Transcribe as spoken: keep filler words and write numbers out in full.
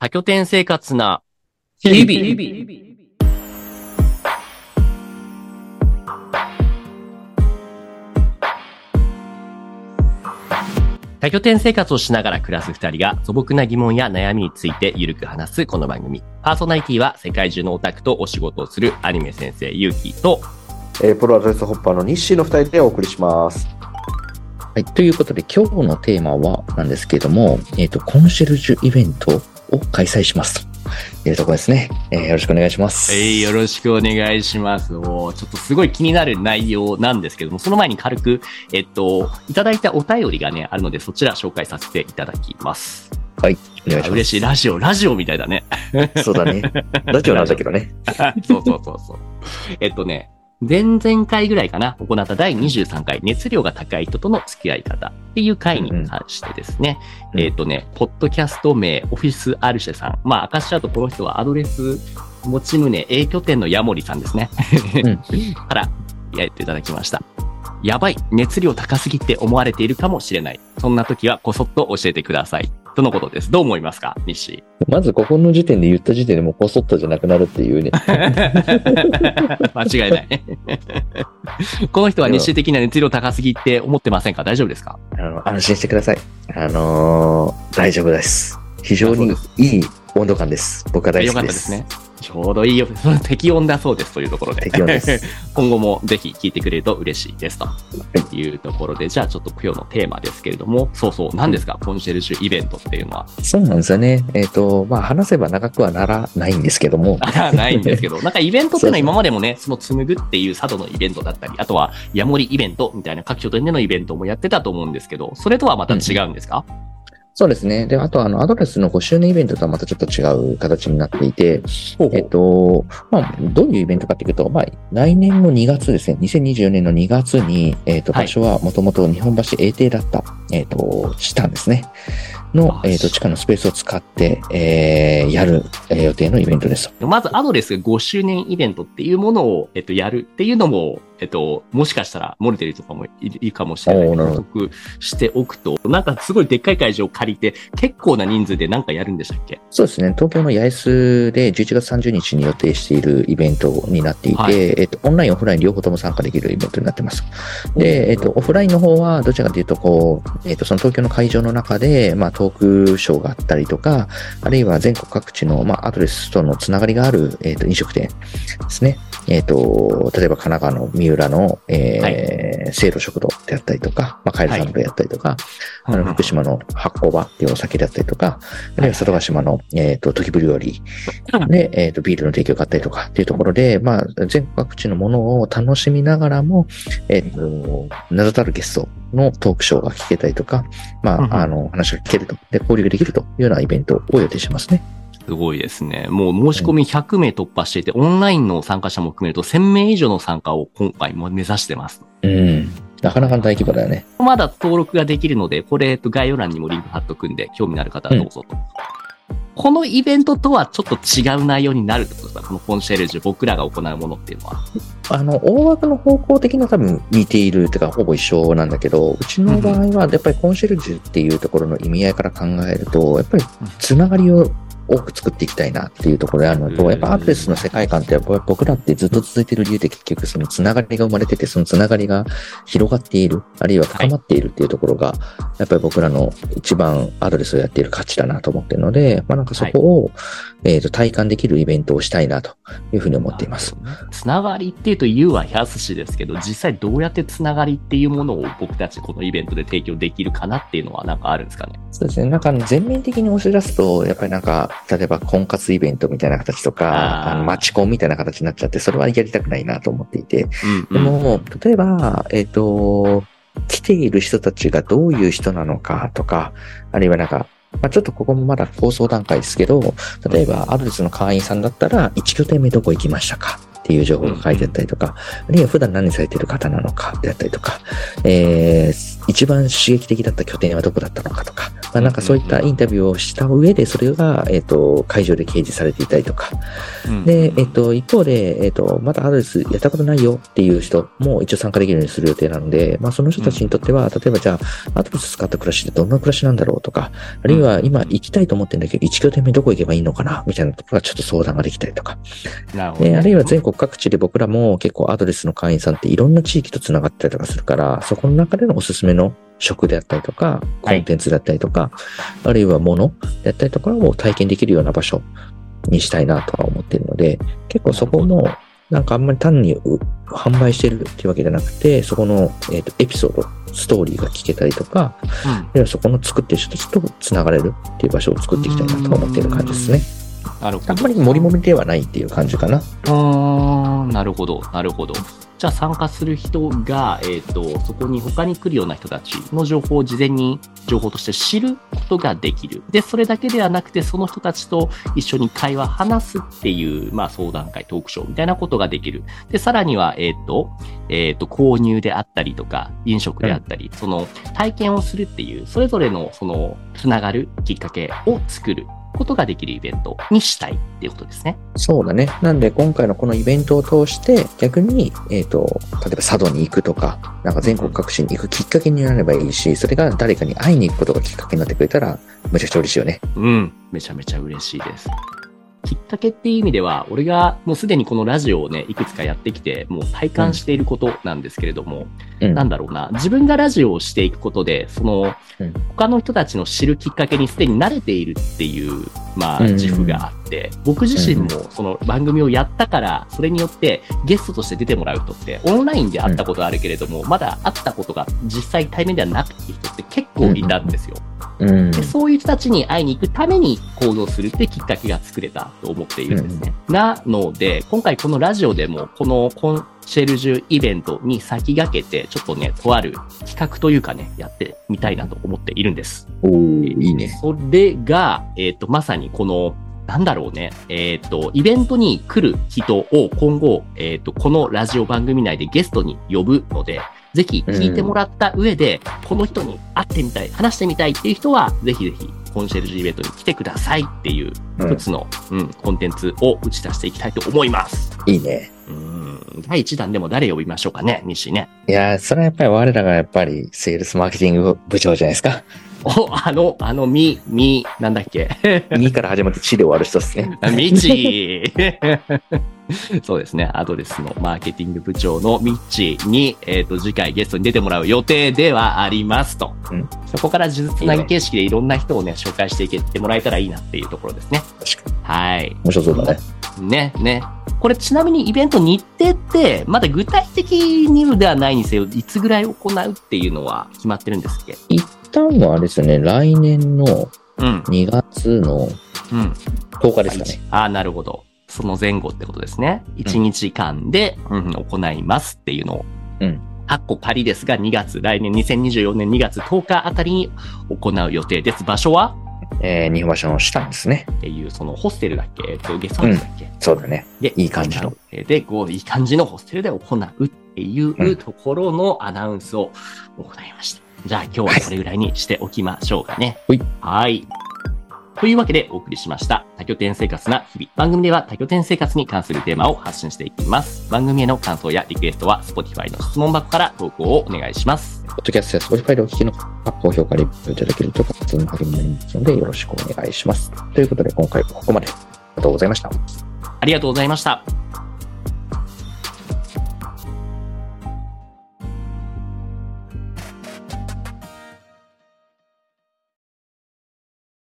多拠点生活な日々。多拠点生活をしながら暮らす二人が素朴な疑問や悩みについてゆるく話すこの番組。パーソナリティは世界中のオタクとお仕事をするアニメ先生ゆうきと、えー、プロアドレスホッパーの西の二人でお送りします。はい、ということで今日のテーマはなんですけれども、えっと、コンシェルジュイベントを開催しますというところですね。えー、よろしくお願いします。えー、よろしくお願いします。おー、ちょっとすごい気になる内容なんですけども、その前に軽く、えっと、いただいたお便りがね、あるので、そちら紹介させていただきます。はい。お願いします。嬉しい。ラジオ、ラジオみたいだね。そうだね。ラジオなんだけどね。そうそうそうそう。えっとね、前々回ぐらいかな、行っただいにじゅうさんかい、熱量が高い人との付き合い方っていう回に関してですね、うんうん、えっとね、ポッドキャスト名、オフィスアルシェさん。まあ、明かしちゃうとこの人はアドレス、持ち胸 A 拠点のヤモリさんですね。うん、から、やっていただきました。やばい、熱量高すぎって思われているかもしれない。そんな時はこそっと教えてください。とのことです。どう思いますか、西。まずここの時点で言った時点でもうこそっとじゃなくなるっていうね。間違いない。この人は西的な熱量高すぎって思ってませんか？大丈夫ですか？あの、安心してください。あのー、大丈夫です。非常にいい温度感です。僕は大好きです。よかったですね。ちょうどいいよ。適温だそうですというところで。適温です。今後もぜひ聞いてくれると嬉しいですというところで、じゃあちょっと今日のテーマですけれども、そうそう、何ですか、コンシェルジュイベントっていうのは。そうなんですよね。えっ、ー、と、まあ話せば長くはならないんですけども。ないんですけど、なんかイベントっていうのは今までもね、その紡ぐっていう佐渡のイベントだったり、あとはヤモリイベントみたいな各拠点でのイベントもやってたと思うんですけど、それとはまた違うんですか？うん、そうですね。で、あと、あの、アドレスのごしゅうねんイベントとはまたちょっと違う形になっていて、ほうほうえっと、まあ、どういうイベントかっていうと、まあ、来年のにがつですね、にせんにじゅうよねんのにがつに、えっと、場所はもともと日本橋永定だった、はい、えっと、チタンですね。の、えっと、地下のスペースを使って、えー、やる予定のイベントです。まず、アドレスごしゅうねんイベントっていうものを、えっと、やるっていうのも、えっと、もしかしたら、モルテルとかもいいかもしれないけど、予測しておくと、なんかすごいでっかい会場を借りて、結構な人数でなんかやるんでしたっけ？そうですね。東京の八重洲でじゅういちがつさんじゅうにちに予定しているイベントになっていて、はい、えっと、オンライン、オフライン両方とも参加できるイベントになってます。で、えっと、オフラインの方は、どちらかというと、こう、えっと、その東京の会場の中で、まあ、トークショーがあったりとか、あるいは全国各地の、まあ、アドレスとのつながりがある、えっと、飲食店ですね。えっと、例えば神奈川の三浦の、えー、せいろ食堂であったりとか、まあ、カエルサンドであったりとか、はい、あの、福島の発酵場っていうお酒であったりとか、あるいは佐渡島の、えっと、トキブ料理で、えっと、ビールの提供があったりとかっていうところで、まあ、全国各地のものを楽しみながらも、えっと、名だたるゲストのトークショーが聞けたりとか、まあ、あの、話が聞けると、で、交流ができるというようなイベントを予定してますね。すごいですね。もう申し込みひゃくめい突破していて、うん、オンラインの参加者も含めるとせんめい以上の参加を今回も目指してます。うん。なかなかの大規模だよね。まだ登録ができるので、これ、概要欄にもリンク貼っとくんで、興味のある方はどうぞと。うん、このイベントとはちょっと違う内容になるってことですか？このコンシェルジュ、僕らが行うものっていうのは。あの、大枠の方向的には多分似ているというか、ほぼ一緒なんだけど、うちの場合は、やっぱりコンシェルジュっていうところの意味合いから考えると、やっぱりつながりを多く作っていきたいなっていうところであるのと、やっぱアドレスの世界観って僕らってずっと続いている理由で結局そのつながりが生まれてて、そのつながりが広がっている、あるいは高まっているっていうところが、やっぱり僕らの一番アドレスをやっている価値だなと思っているので、まあなんかそこを、えっと体感できるイベントをしたいなというふうに思っています。はい、つながりっていうと言うはやすしですけど、実際どうやってつながりっていうものを僕たちこのイベントで提供できるかなっていうのはなんかあるんですかね？そうですね。なんか全面的に押し出すと、やっぱりなんか、例えば婚活イベントみたいな形とか、あのマチコンみたいな形になっちゃって、それはやりたくないなと思っていて、うんうん、でも例えばえっと来ている人たちがどういう人なのかとか、あるいはなんか。まあ、ちょっとここもまだ構想段階ですけど、例えばアドレスの会員さんだったらいち拠点目どこ行きましたかっっていう情報が書いてあったりとか、あるいは普段何されている方なのかであったりとか、えー、一番刺激的だった拠点はどこだったのかとか、まあ、なんかそういったインタビューをした上でそれが、えー、と会場で掲示されていたりとかで、えー、と一方で、えー、とまだアドレスやったことないよっていう人も一応参加できるようにする予定なので、まあ、その人たちにとっては例えばじゃあアドレス使った暮らしってどんな暮らしなんだろうとか、あるいは今行きたいと思ってるんだけどいち拠点目どこ行けばいいのかなみたいなところがちょっと相談ができたりとか、なるほど、ね、あるいは全国各地で僕らも結構アドレスの会員さんっていろんな地域とつながったりとかするから、そこの中でのおすすめの食であったりとかコンテンツであったりとか、はい、あるいは物であったりとかを体験できるような場所にしたいなとは思っているので、結構そこもなんかあんまり単に販売してるっていうわけじゃなくて、そこの、えーと、エピソード、ストーリーが聞けたりとか、うん、そこの作ってる人たちとつながれるっていう場所を作っていきたいなと思っている感じですね。なるほど。あんまり盛り盛りではないっていう感じかな。あー、なるほど、なるほど。じゃあ参加する人が、えーと、そこに他に来るような人たちの情報を事前に情報として知ることができる。で、それだけではなくて、その人たちと一緒に会話、話すっていう、まあ相談会、トークショーみたいなことができる。で、さらには、えーと、えーと、購入であったりとか、飲食であったり、うん、その体験をするっていう、それぞれのそのつながるきっかけを作ることができるイベントにしたいっていうことですね。そうだね。なんで今回のこのイベントを通して逆に、えーと、例えば佐渡に行くとか、なんか全国各地に行くきっかけになればいいし、それが誰かに会いに行くことがきっかけになってくれたらめちゃくちゃ嬉しいよね。うん、めちゃめちゃ嬉しいです。きっかけっていう意味では、俺がもうすでにこのラジオをね、いくつかやってきて、もう体感していることなんですけれども、うん、なんだろうな、自分がラジオをしていくことで、その、うん、他の人たちの知るきっかけにすでに慣れているっていう、まあ、自負があって、うん、僕自身もその番組をやったから、それによってゲストとして出てもらう人って、オンラインで会ったことあるけれども、うん、まだ会ったことが実際対面ではなくて人って結構いたんですよ。うん、でそういう人たちに会いに行くために行動するってきっかけが作れたと思っているんですね。うん、なので、今回このラジオでも、このコンシェルジュイベントに先駆けて、ちょっとね、とある企画というかね、やってみたいなと思っているんです。おー、いいね。それが、えっと、まさにこの、なんだろうね、えっと、イベントに来る人を今後、えっと、このラジオ番組内でゲストに呼ぶので、ぜひ聞いてもらった上で、うん、この人に会ってみたい、話してみたいっていう人は、ぜひぜひコンシェルジュイベントに来てくださいっていう一つの、うんうん、コンテンツを打ち出していきたいと思います。いいね。うん、だいいちだんでも誰呼びましょうかね、西ね。いやー、それはやっぱり我らがやっぱりセールスマーケティング部長じゃないですか。お、あの、あの、み、み、なんだっけ。みから始まってちで終わる人ですね。みちそうですね。アドレスのマーケティング部長のミッチに、えっと、次回ゲストに出てもらう予定ではありますと。うん、そこから呪術なぎ形式でいろんな人をね、紹介していけてもらえたらいいなっていうところですね。確かに。はい。面白そうだね。ね、ね。これちなみにイベント日程って、まだ具体的にではないにせよ、いつぐらい行うっていうのは決まってるんですっけ？一旦はあれですよね、来年のにがつのとおかですかね。うんうん、ああ、なるほど。その前後ってことですね。いちにちかんで行いますっていうのを、うん、はっこ仮ですがにがつ、来年にせんにじゅうよねんにがつとおかあたりに行う予定です。場所は、えー、日本橋の下ですね。っていう、そのホステルだっけ、えっと、ゲストハウスだっけ、うん、そうだね。で、いい感じの。で、こう、いい感じのホステルで行うっていうところのアナウンスを行いました。うん、じゃあ今日はこれぐらいにしておきましょうかね。はい。はい。というわけでお送りしました。多拠点生活な日々。番組では多拠点生活に関するテーマを発信していきます。番組への感想やリクエストは Spotify の質問箱から投稿をお願いします。ポッドキャストや Spotify でお聞きの方、高評価レビューいただけると活動の励みになりますのでよろしくお願いします。ということで今回はここまで。ありがとうございました。ありがとうございました。